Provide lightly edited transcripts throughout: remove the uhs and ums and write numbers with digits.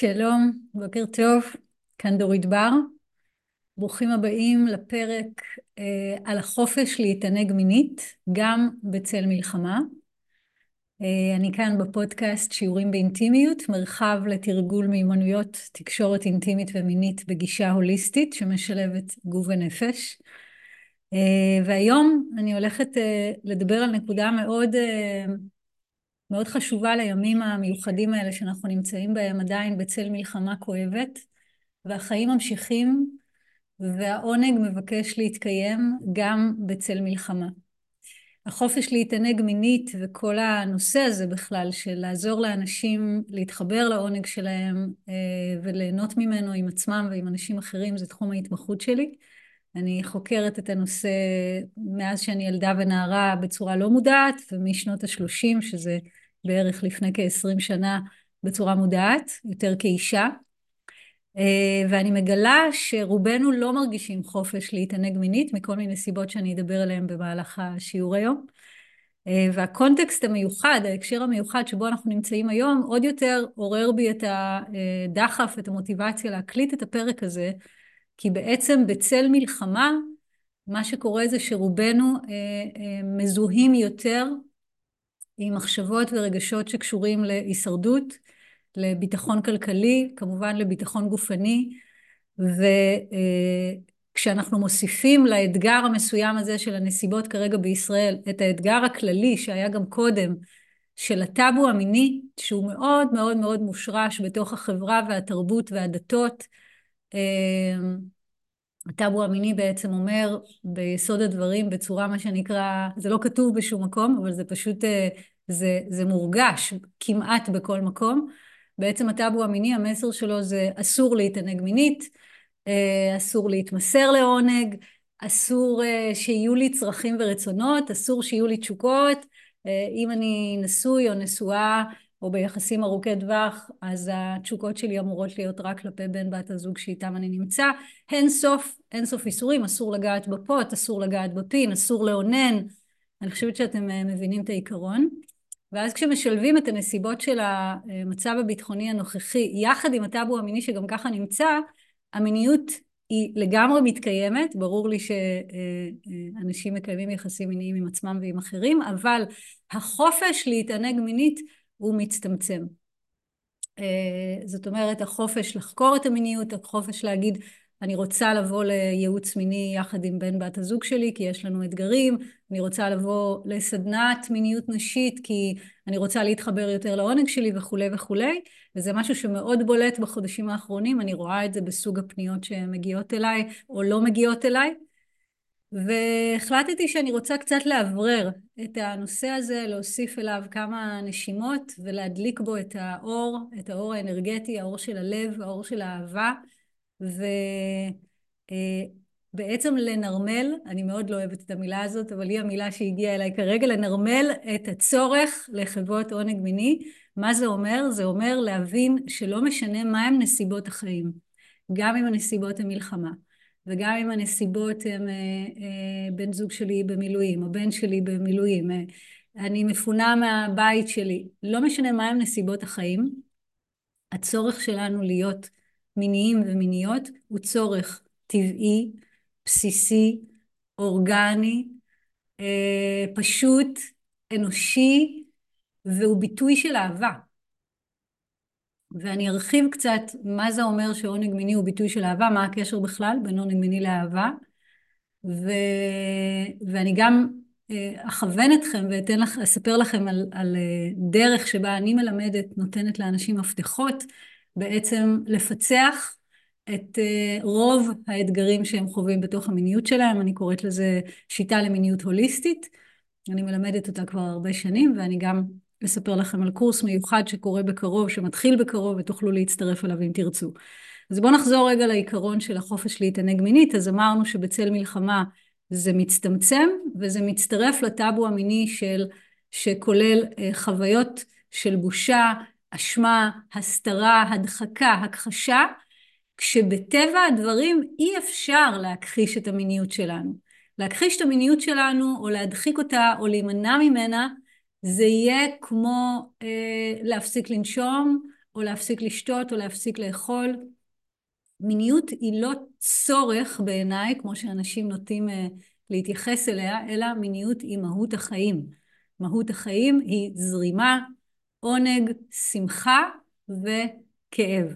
שלום, בוקר טוב, כאן דורית בר. ברוכים הבאים לפרק על החופש להתענג מינית, גם בצל מלחמה. אני כאן בפודקאסט שיעורים באינטימיות, מרחב לתרגול מיומנויות תקשורת אינטימית ומינית בגישה הוליסטית שמשלבת גוף ונפש. והיום אני הולכת לדבר על נקודה מאוד חשובה לימים המיוחדים האלה שאנחנו נמצאים בהם עדיין בצל מלחמה כואבת, והחיים ממשיכים והעונג מבקש להתקיים גם בצל מלחמה. החופש להתענג מינית וכל הנושא הזה בכלל של לעזור לאנשים להתחבר לעונג שלהם וליהנות ממנו עם עצמם ועם אנשים אחרים, זה תחום ההתמחות שלי. אני חוקרת את הנושא מאז שאני ילדה ונערה בצורה לא מודעת, ומשנות ה-30, שזה בערך לפני כ-20 שנה, בצורה מודעת, יותר כאישה. ואני מגלה שרובנו לא מרגישים חופש להתענג מינית, מכל מיני סיבות שאני אדבר עליהן במהלך השיעור היום. והקונטקסט המיוחד, ההקשר המיוחד שבו אנחנו נמצאים היום, עוד יותר עורר בי את הדחף, את המוטיבציה להקליט את הפרק הזה, כי בעצם בצל מלחמה, מה שקורה זה שרובנו מזוהים יותר עם מחשבות ורגשות שקשורים להישרדות, לביטחון כלכלי, כמובן לביטחון גופני, וכשאנחנו מוסיפים לאתגר המסוים הזה של הנסיבות כרגע בישראל, את האתגר הכללי שהיה גם קודם, של הטאבו המיני, שהוא מאוד מושרש בתוך החברה והתרבות והדתות, הטאבו המיני בעצם אומר ביסוד הדברים בצורה מה שנקרא, זה לא כתוב בשום מקום, אבל זה פשוט, זה מורגש כמעט בכל מקום. בעצם הטאבו המיני, המסר שלו זה אסור להתענג מינית, אסור להתמסר לעונג, אסור שיהיו לי צרכים ורצונות, אסור שיהיו לי תשוקות, אם אני נשוי או נשואה, או ביחסים ארוכי טווח, אז התשוקות שלי אמורות להיות רק כלפי בן בת הזוג שאיתם אני נמצא. אין סוף איסורים, אסור לגעת בפות, אסור לגעת בפין, אסור לעונן. אני חושבת שאתם מבינים את העיקרון. ואז כשמשלבים את הנסיבות של המצב הביטחוני הנוכחי, יחד עם הטאבו המיני שגם ככה נמצא, המיניות היא לגמרי מתקיימת. ברור לי שאנשים מקיימים יחסים מיניים עם עצמם ועם אחרים, אבל החופש להתענג מינית הוא מצטמצם. זאת אומרת, החופש לחקור את המיניות, החופש להגיד, אני רוצה לבוא לייעוץ מיני יחד עם בן בת הזוג שלי, כי יש לנו אתגרים, אני רוצה לבוא לסדנת מיניות נשית, כי אני רוצה להתחבר יותר לעונג שלי וכו'. וזה משהו שמאוד בולט בחודשים האחרונים, אני רואה את זה בסוג הפניות שמגיעות אליי, או לא מגיעות אליי, והחלטתי שאני רוצה קצת להברר את הנושא הזה, להוסיף אליו כמה נשימות ולהדליק בו את האור, את האור האנרגטי, האור של הלב, האור של האהבה, ובעצם לנרמל, אני מאוד לא אוהבת את המילה הזאת, אבל היא המילה שהגיעה אליי כרגע, לנרמל את הצורך לחוות עונג מיני. מה זה אומר? זה אומר להבין שלא משנה מהם נסיבות החיים, גם אם הנסיבות הן מלחמה. וגם אם הנסיבות הם בן זוג שלי במילואים, או בן שלי במילואים, אני מפונה מהבית שלי, לא משנה מה הם נסיבות החיים, הצורך שלנו להיות מיניים ומיניות, הוא צורך טבעי, בסיסי, אורגני, פשוט, אנושי, והוא ביטוי של אהבה. ואני ארחיב קצת מה זה אומר שעונג מיני הוא ביטוי של אהבה, מה הקשר בכלל בין עונג מיני לאהבה, ואני גם אכוון אתכם ואספר לכם על דרך שבה אני מלמדת, נותנת לאנשים מפתחות, בעצם לפצח את רוב האתגרים שהם חווים בתוך המיניות שלהם. אני קוראת לזה שיטה למיניות הוליסטית, אני מלמדת אותה כבר הרבה שנים, ואני גם לספר לכם על קורס מיוחד שקורה בקרוב, שמתחיל בקרוב, ותוכלו להצטרף אליו אם תרצו. אז בואו נחזור רגע לעיקרון של החופש להתענג מינית. אז אמרנו שבצל מלחמה זה מצטמצם, וזה מצטרף לטאבו המיני שכולל חוויות של בושה, אשמה, הסתרה, הדחקה, הכחשה, כשבטבע הדברים אי אפשר להכחיש את המיניות שלנו. להכחיש את המיניות שלנו, או להדחיק אותה, או להימנע ממנה, זה יהיה כמו להפסיק לנשום, או להפסיק לשתות, או להפסיק לאכול. מיניות היא לא צורך בעיניי, כמו שאנשים נוטים להתייחס אליה, אלא מיניות היא מהות החיים. מהות החיים היא זרימה, עונג, שמחה וכאב.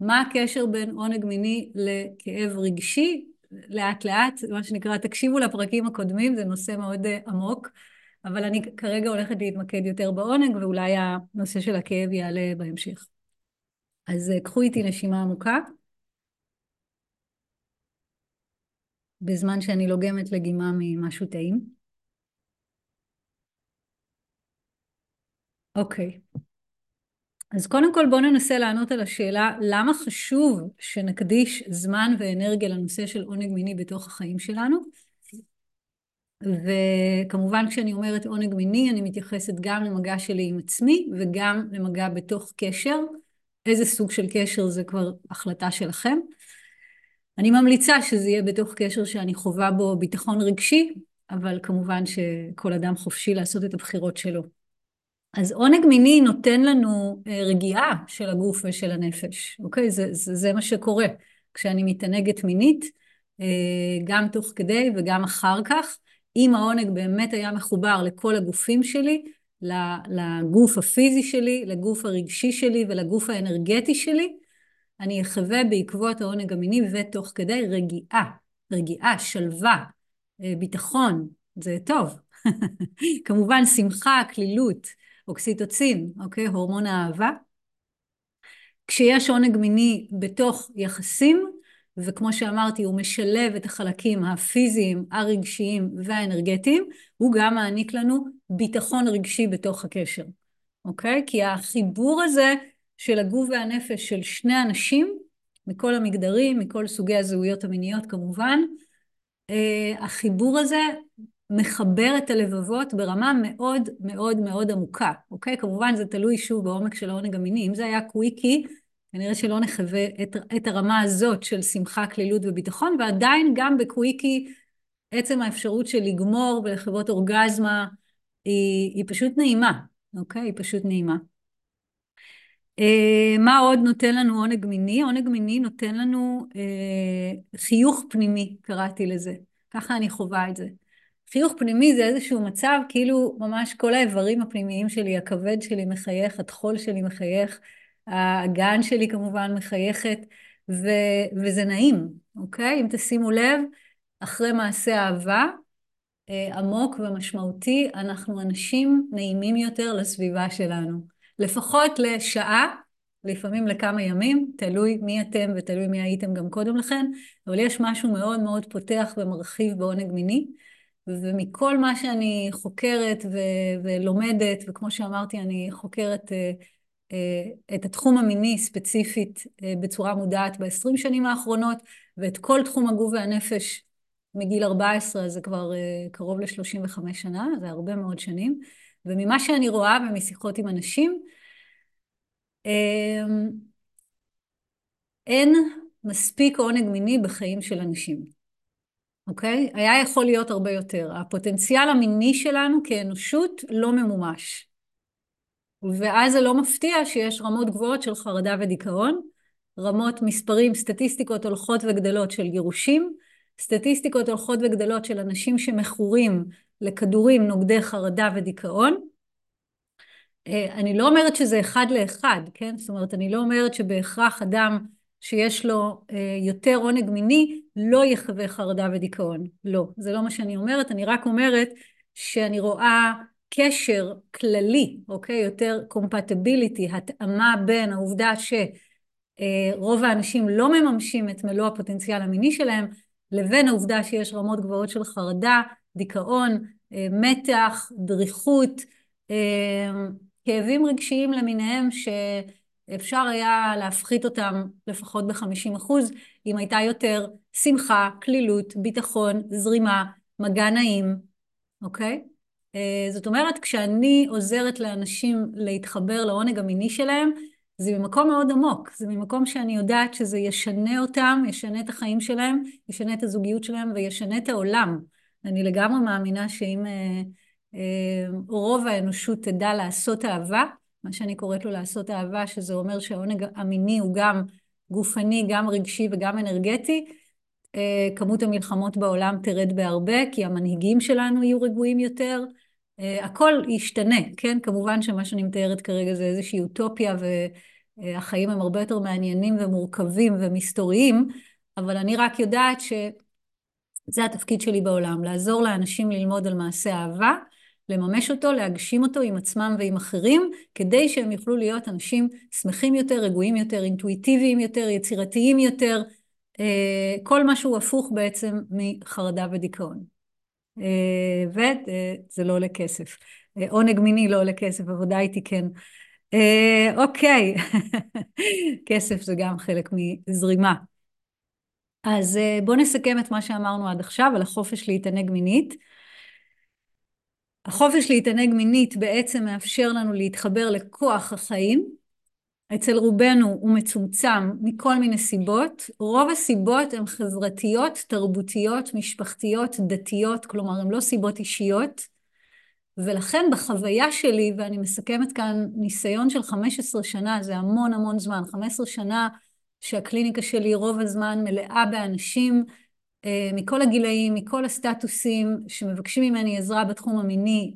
מה הקשר בין עונג מיני לכאב רגשי? לאט לאט, מה שנקרא, תקשיבו לפרקים הקודמים, זה נושא מאוד עמוק, אבל אני כרגע הולכת להתמקד יותר בעונג, ואולי הנושא של הכאב יעלה בהמשך. אז קחו איתי נשימה עמוקה. בזמן שאני לוגמת לגימה ממשהו טעים. אוקיי. אז קודם כל בואו ננסה לענות על השאלה, למה חשוב שנקדיש זמן ואנרגיה לנושא של עונג מיני בתוך החיים שלנו? וכמובן כשאני אומרת עונג מיני, אני מתייחסת גם למגע שלי עם עצמי, וגם למגע בתוך קשר. איזה סוג של קשר זה כבר החלטה שלכם. אני ממליצה שזה יהיה בתוך קשר שאני חובה בו ביטחון רגשי, אבל כמובן שכל אדם חופשי לעשות את הבחירות שלו. אז עונג מיני נותן לנו רגיעה של הגוף ושל הנפש, אוקיי? זה מה שקורה כשאני מתענגת מינית, גם תוך כדי וגם אחר כך. אם העונג באמת היה מחובר לכל הגופים שלי, לגוף הפיזי שלי, לגוף הרגשי שלי ולגוף האנרגטי שלי, אני אחווה בעקבות העונג המיני ותוך כדי רגיעה, שלווה, ביטחון, זה טוב. כמובן שמחה, כלילות, אוקסיטוצין, אוקיי? הורמון האהבה. כשיש עונג מיני בתוך יחסים, וכמו שאמרתי, הוא משלב את החלקים הפיזיים, הרגשיים והאנרגטיים, הוא גם מעניק לנו ביטחון רגשי בתוך הקשר, אוקיי? כי החיבור הזה של הגוף והנפש של שני אנשים, מכל המגדרים, מכל סוגי הזהויות המיניות כמובן, החיבור הזה מחבר את הלבבות ברמה מאוד מאוד מאוד עמוקה, אוקיי? כמובן זה תלוי שוב בעומק של העונג המיני, אם זה היה קוויקי, כנראה שלא נחווה את הרמה הזאת של שמחה, כלילות וביטחון, ועדיין גם בקוויקי עצם האפשרות של לגמור ולחוות אורגזמה, היא פשוט נעימה, אוקיי? היא פשוט נעימה. מה עוד נותן לנו עונג מיני? עונג מיני נותן לנו חיוך פנימי, קראתי לזה. ככה אני חווה את זה. חיוך פנימי זה איזשהו מצב, כאילו ממש כל האיברים הפנימיים שלי, הכבד שלי מחייך, התחול שלי מחייך, הגן שלי כמובן מחייכת, וזה נעים, אוקיי? אם תשימו לב, אחרי מעשה אהבה, עמוק ומשמעותי, אנחנו אנשים נעימים יותר לסביבה שלנו. לפחות לשעה, לפעמים לכמה ימים, תלוי מי אתם ותלוי מי הייתם גם קודם לכן, אבל יש משהו מאוד מאוד פותח ומרחיב בעונג מיני, ומכל מה שאני חוקרת ולומדת, וכמו שאמרתי, אני חוקרת את התחום המיני ספציפית בצורה מודעת ב-20 שנים האחרונות, ואת כל תחום הגוף והנפש מגיל 14, זה כבר קרוב ל-35 שנה, זה הרבה מאוד שנים, וממה שאני רואה ומשיחות עם אנשים, אין מספיק עונג מיני בחיים של אנשים, אוקיי? היה יכול להיות הרבה יותר. הפוטנציאל המיני שלנו כאנושות לא ממומש. ואז זה לא מפתיע שיש רמות גבוהות של חרדה ודיכאון, רמות מספרים, סטטיסטיקות הולכות וגדלות של גירושים, סטטיסטיקות הולכות וגדלות של אנשים שמכורים לכדורים נוגדי חרדה ודיכאון. אני לא אומרת שזה אחד לאחד, כן? זאת אומרת, אני לא אומרת שבהכרח אדם שיש לו יותר עונג מיני לא יחווה חרדה ודיכאון. לא, זה לא מה שאני אומרת, אני רק אומרת שאני רואה קשר כללי, אוקיי? יותר compatibility, התאמה בין העובדה שרוב האנשים לא מממשים את מלוא הפוטנציאל המיני שלהם, לבין העובדה שיש רמות גבוהות של חרדה, דיכאון, מתח, דריכות, כאבים רגשיים למיניהם שאפשר היה להפחית אותם לפחות ב-50%, אם הייתה יותר שמחה, כלילות, ביטחון, זרימה, מגע נעים, אוקיי? זאת אומרת, כשאני עוזרת לאנשים להתחבר לעונג המיני שלהם, זה ממקום מאוד עמוק, זה ממקום שאני יודעת שזה ישנה אותם, ישנה את החיים שלהם, ישנה את הזוגיות שלהם וישנה את העולם. אני לגמרי מאמינה שאם רוב האנושות תדע לעשות אהבה, מה שאני קוראת לו לעשות אהבה, שזה אומר שהעונג המיני הוא גם גופני, גם רגשי וגם אנרגטי, כמות המלחמות בעולם תרד בהרבה, כי המנהיגים שלנו יהיו רגועים יותר, הכל ישתנה, כן? כמובן שמה שאני מתארת כרגע זה איזושהי אוטופיה, והחיים הם הרבה יותר מעניינים ומורכבים ומסתוריים, אבל אני רק יודעת שזה התפקיד שלי בעולם, לעזור לאנשים ללמוד על מעשה אהבה, לממש אותו, להגשים אותו עם עצמם ועם אחרים, כדי שהם יוכלו להיות אנשים שמחים יותר, רגועים יותר, אינטואיטיביים יותר, יצירתיים יותר, כל משהו הפוך בעצם מחרדה ודיכאון. וזה לא עולה כסף. עונג מיני לא עולה כסף, עבודה איתי כן. אוקיי, כסף זה גם חלק מזרימה. אז בואו נסכם את מה שאמרנו עד עכשיו, על החופש להתענג מינית. החופש להתענג מינית בעצם מאפשר לנו להתחבר לכוח החיים. אצל רובנו הוא מצומצם מכל מיני סיבות. רוב הסיבות הן חברתיות, תרבותיות, משפחתיות, דתיות, כלומר הן לא סיבות אישיות. ולכן בחוויה שלי, ואני מסכמת כאן ניסיון של 15 שנה, זה המון המון זמן, 15 שנה שהקליניקה שלי רוב הזמן מלאה באנשים, מכל הגילאים, מכל הסטטוסים שמבקשים ממני עזרה בתחום המיני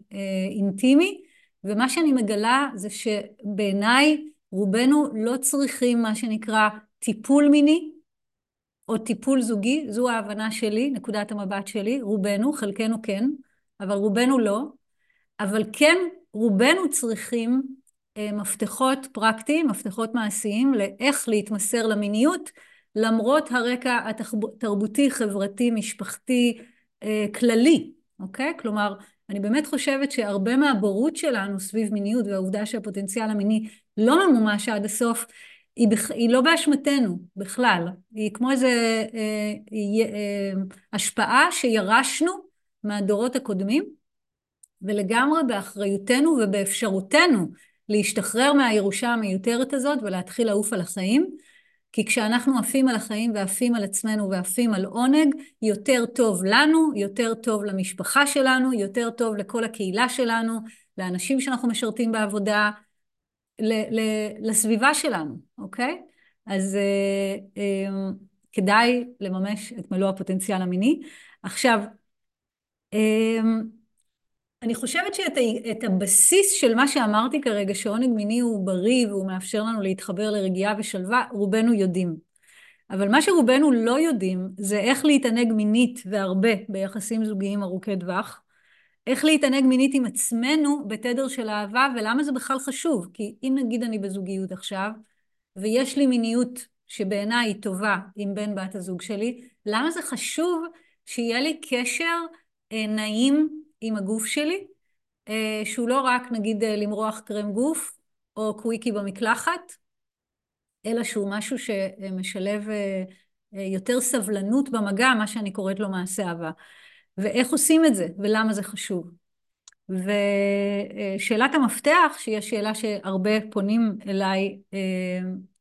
אינטימי, ומה שאני מגלה זה שבעיניי רובנו לא צריכים מה שנקרא טיפול מיני או טיפול זוגי, זו ההבנה שלי, נקודת המבט שלי, רובנו, חלקנו כן, אבל רובנו לא, אבל כן רובנו צריכים מפתחות פרקטיים, מפתחות מעשיים לאיך להתמסר למיניות, למרות הרקע התרבותי, חברתי, משפחתי, כללי, אוקיי? כלומר, אני באמת חושבת שהרבה מהבורות שלנו סביב מיניות והעובדה שהפוטנציאל המיני לא ממומש עד הסוף, היא לא באשמתנו בכלל. היא כמו איזו השפעה שירשנו מהדורות הקודמים, ולגמרי באחריותנו ובאפשרותנו להשתחרר מהירושה המיותרת הזאת ולהתחיל לעוף על החיים, כי כשאנחנו עפים על החיים ועפים על עצמנו ועפים על עונג, יותר טוב לנו, יותר טוב למשפחה שלנו, יותר טוב לכל הקהילה שלנו, לאנשים שאנחנו משרתים בעבודה, לסביבה שלנו, אוקיי? אז כדאי לממש את מלוא הפוטנציאל המיני. עכשיו, אני חושבת שאת הבסיס של מה שאמרתי כרגע, שעונג מיני הוא בריא והוא מאפשר לנו להתחבר לרגיעה ושלווה, רובנו יודעים. אבל מה שרובנו לא יודעים זה איך להתענג מינית והרבה ביחסים זוגיים ארוכי טווח, איך להתענג מינית עם עצמנו בתדר של אהבה, ולמה זה בכלל חשוב? כי אם נגיד אני בזוגיות עכשיו, ויש לי מיניות שבעיניי היא טובה עם בן בת הזוג שלי, למה זה חשוב שיהיה לי קשר נעים עם הגוף שלי, שהוא לא רק נגיד למרוח קרם גוף, או קוויקי במקלחת, אלא שהוא משהו שמשלב יותר סבלנות במגע, מה שאני קוראת לו מעשה אהבה. ואיך עושים את זה, ולמה זה חשוב. ושאלת המפתח, שהיא השאלה שהרבה פונים אליי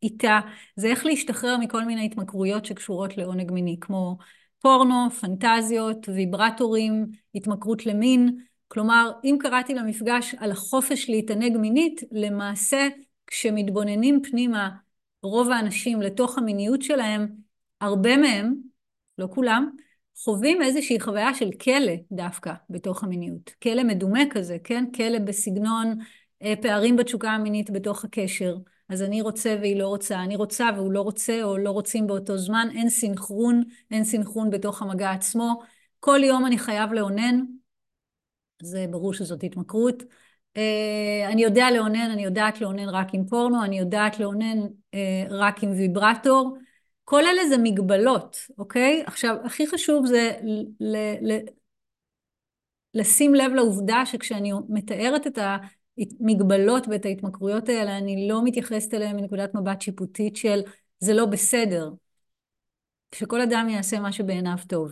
איתה, זה איך להשתחרר מכל מיני התמכרויות שקשורות לעונג מיני, כמו פורנו, פנטזיות, ויברטורים, התמכרות למין. כלומר, אם קראתי למפגש על החופש להתענג מינית, למעשה, כשמתבוננים פנימה רוב האנשים לתוך המיניות שלהם, הרבה מהם, לא כולם, חווים איזושהי חוויה של כלא דווקא בתוך המיניות. כלא מדומה כזה, כן? כלא בסגנון פערים בתשוקה המינית בתוך הקשר. אז אני רוצה והיא לא רוצה, אני רוצה והוא לא רוצה, או לא רוצים באותו זמן, אין סינכרון, אין סינכרון בתוך המגע עצמו. כל יום אני חייב לעונן, זה ברור שזאת התמכרות. אני יודע לעונן, אני יודעת לעונן רק עם פורנו, אני יודעת לעונן רק עם ויברטור. כל אלה זה מגבלות, אוקיי? עכשיו, הכי חשוב זה לשים לב לעובדה שכשאני מתארת את המגבלות ואת ההתמכרויות האלה, אני לא מתייחסת אליהן מנקודת מבט שיפוטית של זה לא בסדר, שכל אדם יעשה מה שבעיניו טוב.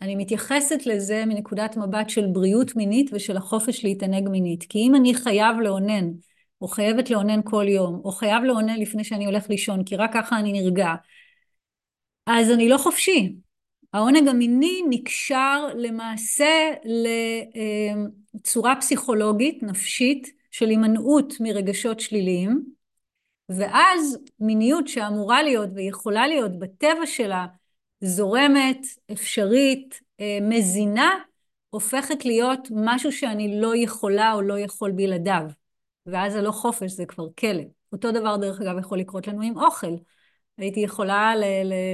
אני מתייחסת לזה מנקודת מבט של בריאות מינית ושל החופש להתענג מינית, כי אם אני חייב לעונן, או חייבת לעונן כל יום, או חייב לעונן לפני שאני הולך לישון, כי רק ככה אני נרגע, אז אני לא חופשי. העונג המיני נקשר למעשה לצורה פסיכולוגית, נפשית, של הימנעות מרגשות שליליים, ואז מיניות שאמורה להיות ויכולה להיות בטבע שלה, זורמת, אפשרית, מזינה, הופכת להיות משהו שאני לא יכולה או לא יכול בלעדיו. ואז זה לא חופש, זה כבר כלא. אותו דבר דרך אגב יכול לקרות לנו עם אוכל. הייתי יכולה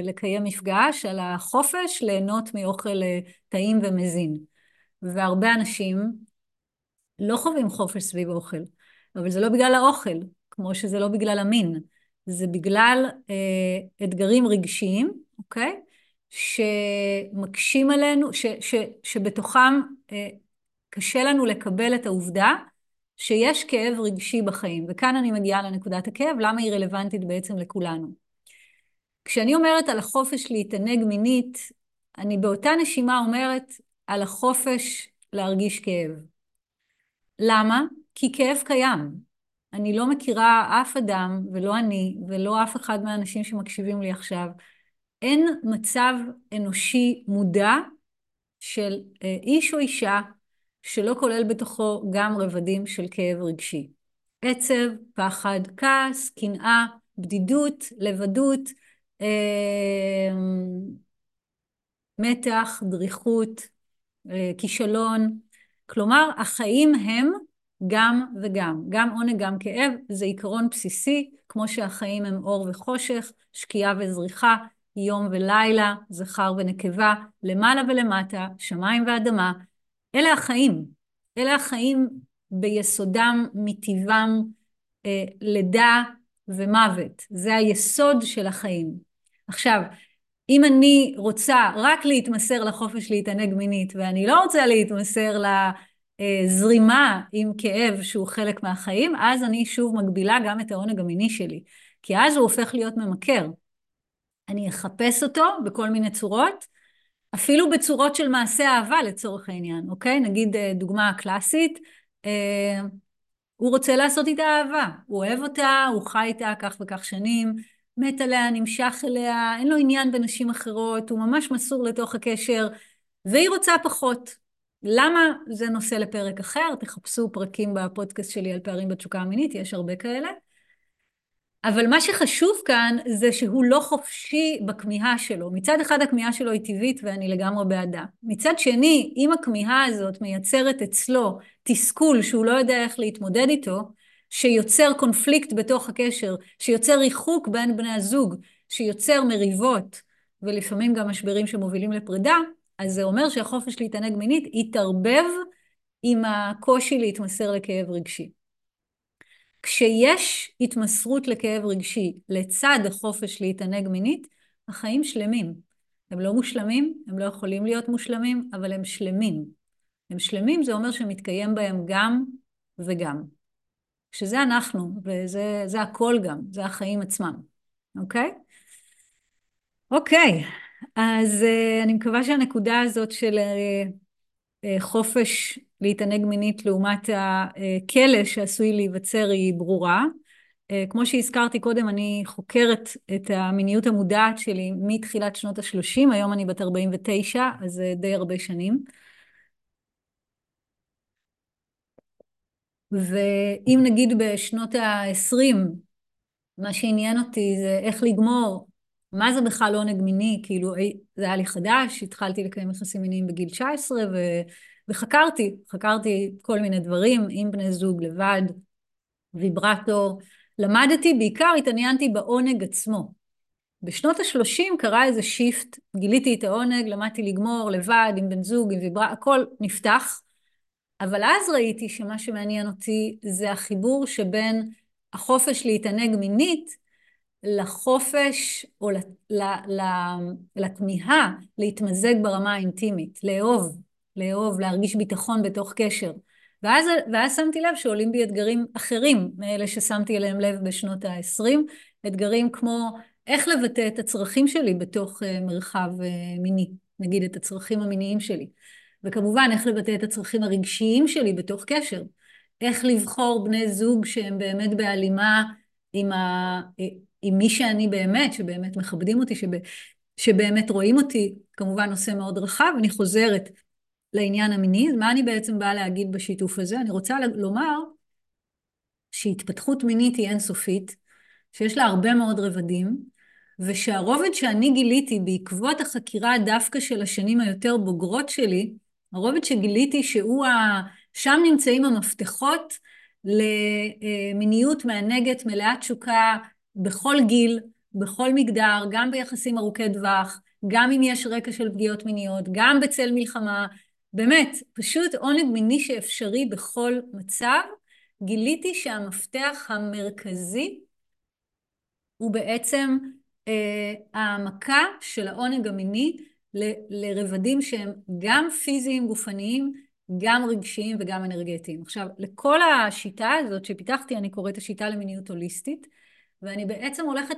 לקיים מפגש על החופש, ליהנות מאוכל טעים ומזין. והרבה אנשים לא חווים חופש סביב אוכל, אבל זה לא בגלל האוכל, כמו שזה לא בגלל המין, זה בגלל אתגרים רגשיים, אוקיי? שמקשים עלינו, שבתוכם קשה לנו לקבל את העובדה, שיש כאב רגשי בחיים, וכאן אני מגיעה לנקודת הכאב, למה היא רלוונטית בעצם לכולנו. כשאני אומרת על החופש להתענג מינית, אני באותה נשימה אומרת על החופש להרגיש כאב. למה? כי כאב קיים. אני לא מכירה אף אדם, ולא אני, ולא אף אחד מהאנשים שמקשיבים לי עכשיו. אין מצב אנושי מודע של איש או אישה, שלא כולל בתוכו גם רבדים של כאב רגשי. עצב, פחד, כעס, קנאה, בדידות, לבדות, מתח, דריכות, כישלון. כלומר, החיים הם גם וגם. גם עונג, גם כאב, זה עיקרון בסיסי, כמו שהחיים הם אור וחושך, שקיעה וזריחה, יום ולילה, זכר ונקבה, למעלה ולמטה, שמיים ואדמה, אלה החיים, אלה החיים ביסודם, מטבעם, לידה ומוות. זה היסוד של החיים. עכשיו, אם אני רוצה רק להתמסר לחופש להתענג מינית, ואני לא רוצה להתמסר לזרימה עם כאב שהוא חלק מהחיים, אז אני שוב מגבילה גם את העונג המיני שלי, כי אז הוא הופך להיות ממכר. אני אחפש אותו בכל מיני צורות, אפילו בצורות של מעשה אהבה לצורך העניין, אוקיי? נגיד דוגמה קלאסית, הוא רוצה לעשות איתה אהבה, הוא אוהב אותה, הוא חי איתה כך וכך שנים, מת עליה, נמשך אליה, אין לו עניין בנשים אחרות, הוא ממש מסור לתוך הקשר, והיא רוצה פחות. למה? זה נושא לפרק אחר, תחפשו פרקים בפודקאסט שלי על פערים בתשוקה המינית, יש הרבה כאלה. אבל מה שחשוב כאן זה שהוא לא חופשי בכמיהה שלו. מצד אחד הכמיהה שלו היא טבעית ואני לגמרי בעדה. מצד שני, אם הכמיהה הזאת מייצרת אצלו תסכול שהוא לא יודע איך להתמודד איתו, שיוצר קונפליקט בתוך הקשר, שיוצר ריחוק בין בני הזוג, שיוצר מריבות ולפעמים גם משברים שמובילים לפרידה, אז זה אומר שהחופש להתענג מינית יתערבב עם הקושי להתמסר לכאב רגשי. כשיש התמסרות לכאב רגשי לצד החופש להתענג מינית, החיים שלמים. הם לא מושלמים, הם לא יכולים להיות מושלמים, אבל הם שלמים. הם שלמים זה אומר שמתקיים בהם גם וגם. שזה אנחנו, וזה הכל גם, זה החיים עצמם. אוקיי? אוקיי, אז אני מקווה שהנקודה הזאת של חופש להתענג מינית לעומת הכלא שעשוי להיווצר היא ברורה. כמו שהזכרתי קודם, אני חוקרת את המיניות המודעת שלי מתחילת שנות ה-30, היום אני בת 49, אז די הרבה שנים. ואם נגיד בשנות ה-20, מה שעניין אותי זה איך לגמור, מה זה בכלל עונג מיני, כאילו זה היה לי חדש, התחלתי לקיים יחסים מיניים בגיל 19 וחקרתי כל מיני דברים עם בני זוג לבד, ויברטור, למדתי, בעיקר התעניינתי בעונג עצמו. בשנות ה-30 קרה איזה שיפט, גיליתי את העונג, למדתי לגמור לבד עם בן זוג, עם ויברטור, הכל נפתח, אבל אז ראיתי שמה שמעניין אותי זה החיבור שבין החופש להתענג מינית, לחופש או לתמיהה להתמזג ברמה האינטימית, לאהוב, להרגיש ביטחון בתוך קשר. ואז שמתי לב שעולים בי אתגרים אחרים מאלה ששמתי אליהם לב בשנות ה-20, אתגרים כמו איך לבטא את הצרכים שלי בתוך מרחב מיני, נגיד את הצרכים המיניים שלי, וכמובן איך לבטא את הצרכים הרגשיים שלי בתוך קשר, איך לבחור בני זוג שהם באמת בהלימה עם מי שאני באמת, שבאמת מכבדים אותי, שבאמת רואים אותי, כמובן נושא מאוד רחב, אני חוזרת לעניין המיני, מה אני בעצם באה להגיד בשיתוף הזה? אני רוצה לומר שהתפתחות מינית היא אינסופית, שיש לה הרבה מאוד רבדים, ושהרובד שאני גיליתי בעקבות החקירה דווקא של השנים היותר בוגרות שלי, הרובד שגיליתי שהוא, שם נמצאים המפתחות למיניות מענגת, מלאה תשוקה, בכל גיל, בכל מגדר, גם ביחסים ארוכי דווח, גם אם יש רקע של פגיעות מיניות, גם בצל מלחמה, באמת, פשוט עונג מיני שאפשרי בכל מצב, גיליתי שהמפתח המרכזי הוא בעצם העמקה של העונג המיני לרבדים שהם גם פיזיים גופניים, גם רגשיים וגם אנרגטיים. עכשיו, לכל השיטה הזאת שפיתחתי, אני קוראת השיטה למיניות הוליסטית, ואני בעצם הולכת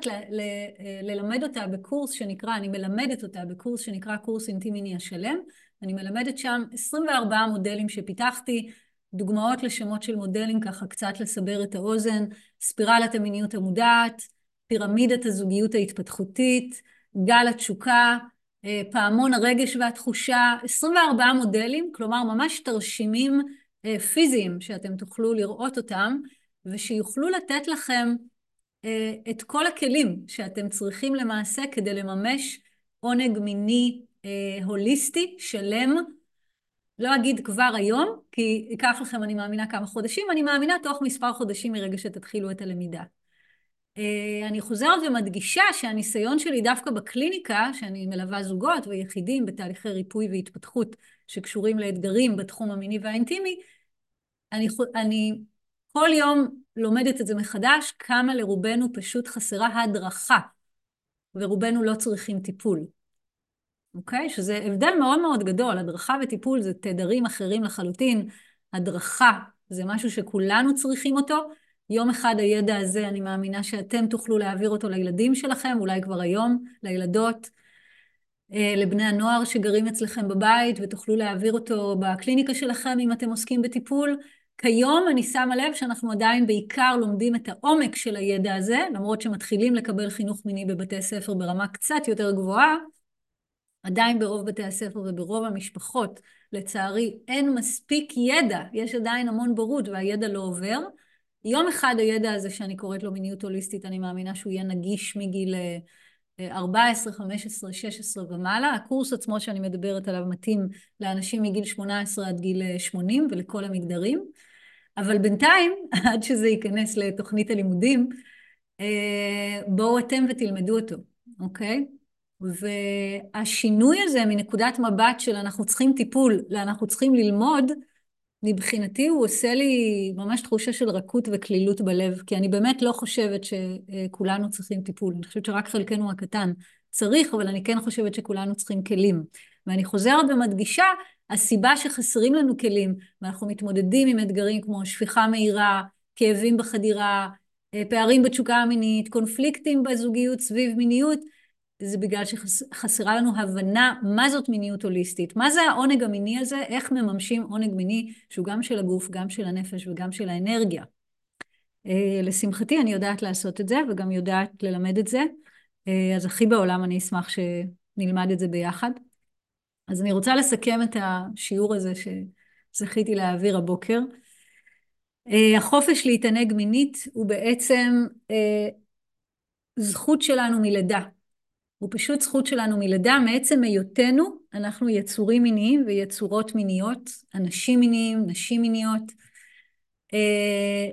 ללמד אותה בקורס שנקרא, אני מלמדת אותה בקורס שנקרא קורס אינטימיני השלם, אני מלמדת שם 24 מודלים שפיתחתי, דוגמאות לשמות של מודלים, ככה קצת לסבר את האוזן, ספירלת המיניות המודעת, פירמידת הזוגיות ההתפתחותית, גל התשוקה, פעמון הרגש והתחושה, 24 מודלים, כלומר ממש תרשימים פיזיים שאתם תוכלו לראות אותם, ושיוכלו לתת לכם את כל הכלים שאתם צריכים למעשה כדי לממש עונג מיני הוליסטי, שלם, לא אגיד כבר היום, כי ייקח לכם, אני מאמינה, כמה חודשים, אני מאמינה תוך מספר חודשים מרגע שתתחילו את הלמידה. אני חוזרת ומדגישה שהניסיון שלי דווקא בקליניקה, שאני מלווה זוגות ויחידים בתהליכי ריפוי והתפתחות שקשורים לאתגרים בתחום המיני והאינטימי, אני כל יום לומדת את זה מחדש, כמה לרובנו פשוט חסרה הדרכה, ורובנו לא צריכים טיפול. אוקיי? שזה הבדל מאוד מאוד גדול, הדרכה וטיפול זה תדרים אחרים לחלוטין, הדרכה זה משהו שכולנו צריכים אותו, יום אחד הידע הזה, אני מאמינה שאתם תוכלו להעביר אותו לילדים שלכם, אולי כבר היום, לילדות, לבני הנוער שגרים אצלכם בבית, ותוכלו להעביר אותו בקליניקה שלכם אם אתם עוסקים בטיפול. כיום אני שמה לב שאנחנו עדיין בעיקר לומדים את העומק של הידע הזה, למרות שמתחילים לקבל חינוך מיני בבתי ספר ברמה קצת יותר גבוהה, עדיין ברוב בתי הספר וברוב המשפחות, לצערי, אין מספיק ידע, יש עדיין המון בורות והידע לא עובר. יום אחד הידע הזה שאני קוראת לו מיניות הוליסטית, אני מאמינה שהוא יהיה נגיש מגיל 14, 15, 16 ומעלה. הקורס עצמו שאני מדברת עליו מתאים לאנשים מגיל 18 עד גיל 80 ולכל המגדרים. אבל בינתיים, עד שזה ייכנס לתוכנית הלימודים, בואו אתם ותלמדו אותו, אוקיי? והשינוי הזה מנקודת מבט של אנחנו צריכים טיפול, לאנחנו צריכים ללמוד, מבחינתי הוא עושה לי ממש תחושה של רכות וכלילות בלב, כי אני באמת לא חושבת שכולנו צריכים טיפול, אני חושבת שרק חלקנו הקטן צריך, אבל אני כן חושבת שכולנו צריכים כלים. ואני חוזרת במדגישה, הסיבה שחסרים לנו כלים, ואנחנו מתמודדים עם אתגרים כמו שפיכה מהירה, כאבים בחדירה, פערים בתשוקה המינית, קונפליקטים בזוגיות סביב מיניות, זה בגלל שחסרה לנו הבנה מה זאת מיניות הוליסטית, מה זה העונג המיני הזה, איך מממשים עונג מיני שהוא גם של הגוף, גם של הנפש וגם של האנרגיה. לשמחתי אני יודעת לעשות את זה וגם יודעת ללמד את זה, אז הכי בעולם אני אשמח שנלמד את זה ביחד. אז אני רוצה לסכם את השיעור הזה שזכיתי להעביר הבוקר. החופש להתענג מינית הוא בעצם זכות שלנו מלידה. הוא פשוט זכות שלנו מלידה, מעצם היותנו, אנחנו יצורים מיניים ויצורות מיניות, אנשים מיניים, נשים מיניות.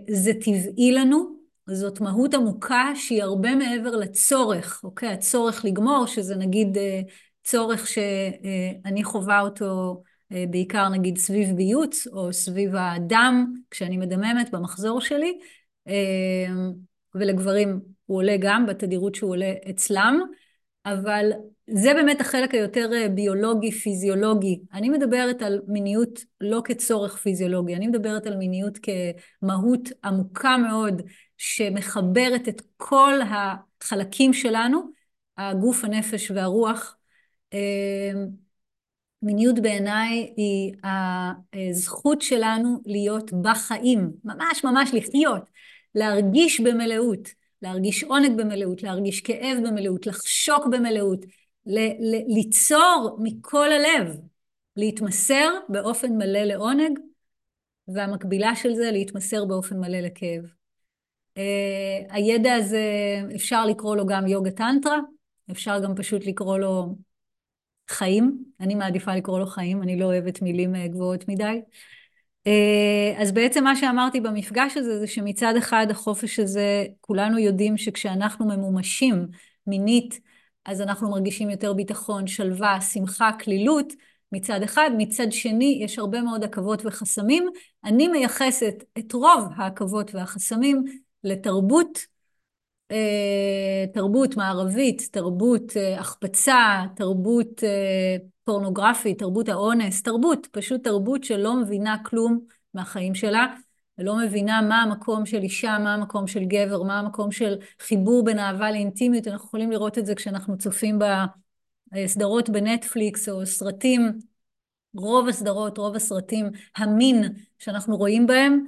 זה טבעי לנו, זאת מהות עמוקה שהיא הרבה מעבר לצורך, אוקיי? הצורך לגמור, שזה נגיד צורך שאני חווה אותו בעיקר נגיד סביב ביוץ, או סביב הדם, כשאני מדממת במחזור שלי, ולגברים הוא עולה גם בתדירות שהוא עולה אצלם, אבל זה באמת החלק היותר ביולוגי, פיזיולוגי. אני מדברת על מיניות לא כצורך פיזיולוגי, אני מדברת על מיניות כמהות עמוקה מאוד, שמחברת את כל החלקים שלנו, הגוף, הנפש והרוח. מיניות בעיניי היא הזכות שלנו להיות בחיים, ממש ממש לחיות, להרגיש במלאות. להרגיש עונג במלאות, להרגיש כאב במלאות, לחשוק במלאות, ליצור מכל הלב, להתמסר באופן מלא לעונג, והמקבילה של זה להתמסר באופן מלא לכאב. הידע הזה, אפשר לקרוא לו גם יוגה טנטרה, אפשר גם פשוט לקרוא לו חיים, אני מעדיפה לקרוא לו חיים, אני לא אוהבת מילים גבוהות מדי. אז בעצם מה שאמרתי במפגש הזה, זה שמצד אחד החופש הזה, כולנו יודעים שכשאנחנו ממומשים מינית, אז אנחנו מרגישים יותר ביטחון, שלווה, שמחה, כלילות, מצד אחד. מצד שני, יש הרבה מאוד עכבות וחסמים. אני מייחסת את רוב העכבות והחסמים לתרבות, תרבות מערבית, תרבות החפצה, תרבות פורנוגרפית, תרבות האונס, תרבות, פשוט תרבות שלא מבינה כלום מהחיים שלה, ולא מבינה מה המקום של אישה, מה המקום של גבר, מה המקום של חיבור בין אהבה לאינטימיות. אנחנו יכולים לראות את זה כשאנחנו צופים בסדרות בנטפליקס או סרטים, רוב הסדרות, רוב הסרטים, המין שאנחנו רואים בהם,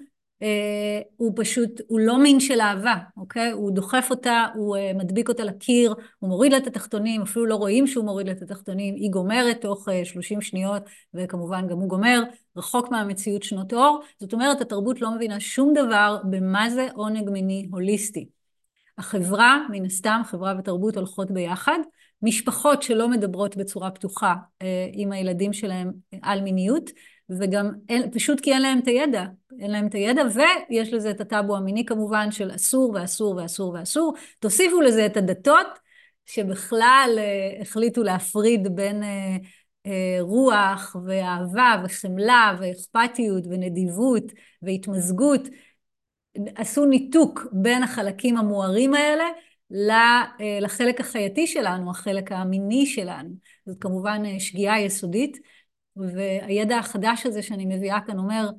הוא פשוט, הוא לא מין של אהבה, אוקיי? הוא דוחף אותה, הוא מדביק אותה לקיר, הוא מוריד לה את התחתונים, אפילו לא רואים שהוא מוריד לה את התחתונים, היא גומרת תוך 30 שניות, וכמובן גם הוא גומר, רחוק מהמציאות שנות אור. זאת אומרת, התרבות לא מבינה שום דבר במה זה עונג מיני הוליסטי. החברה, מן הסתם, חברה ותרבות הולכות ביחד, משפחות שלא מדברות בצורה פתוחה עם הילדים שלהם על מיניות, וגם פשוט כי אין להם את הידע, אין להם את הידע, ויש לזה את הטאבו המיני כמובן של אסור ואסור ואסור ואסור. תוסיפו לזה את הדתות שבכלל החליטו להפריד בין רוח ואהבה וחמלה ואכפתיות ונדיבות והתמזגות, עשו ניתוק בין החלקים המוארים האלה לחלק החייתי שלנו, החלק המיני שלנו. זאת כמובן שגיאה יסודית, והידע החדש הזה שאני מביאה כאן אומר,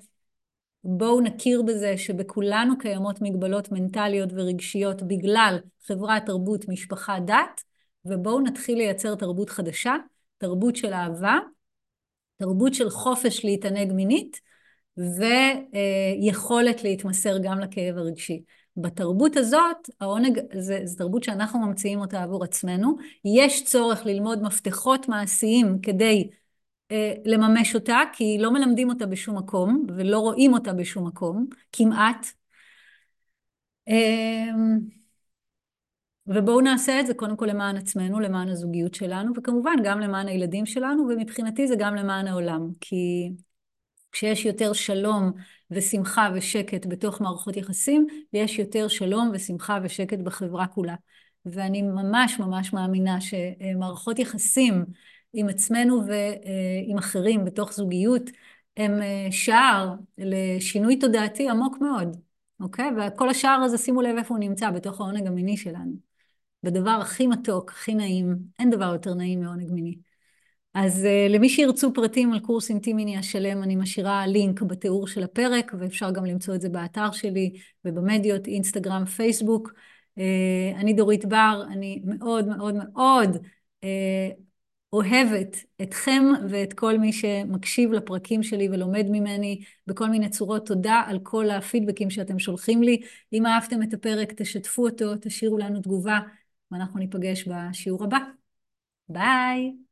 בואו נכיר בזה שבכולנו קיימות מגבלות מנטליות ורגשיות בגלל חברה, תרבות, משפחה, דת, ובואו נתחיל לייצר תרבות חדשה, תרבות של אהבה, תרבות של חופש להתענג מינית, ויכולת להתמסר גם לכאב הרגשי. בתרבות הזאת, העונג, זו תרבות שאנחנו ממציאים אותה עבור עצמנו, יש צורך ללמוד מפתחות מעשיים כדי לממש אותה, כי לא מלמדים אותה בשום מקום, ולא רואים אותה בשום מקום, כמעט. ובואו נעשה את זה קודם כל למען עצמנו, למען הזוגיות שלנו, וכמובן גם למען הילדים שלנו, ומבחינתי זה גם למען העולם, כי כשיש יותר שלום ושמחה ושקט בתוך מערכות יחסים, יש יותר שלום ושמחה ושקט בחברה כולה. ואני ממש ממש מאמינה שמערכות יחסים עם עצמנו ועם אחרים בתוך זוגיות, הם שער לשינוי תודעתי עמוק מאוד, אוקיי? וכל השער הזה, שימו לב איפה הוא נמצא, בתוך העונג המיני שלנו. בדבר הכי מתוק, הכי נעים, אין דבר יותר נעים מעונג מיני. אז למי שירצו פרטים על קורס אינטימיני השלם, אני משאירה לינק בתיאור של הפרק, ואפשר גם למצוא את זה באתר שלי, ובמדיות, אינסטגרם, פייסבוק. אני דורית בר, אני מאוד מאוד מאוד אוהבת אתכם ואת כל מי שמקשיב לפרקים שלי ולומד ממני בכל מיני צורות. תודה על כל הפידבקים שאתם שולחים לי. אם אהבתם את הפרק, תשתפו אותו, תשאירו לנו תגובה, ואנחנו ניפגש בשיעור הבא. ביי!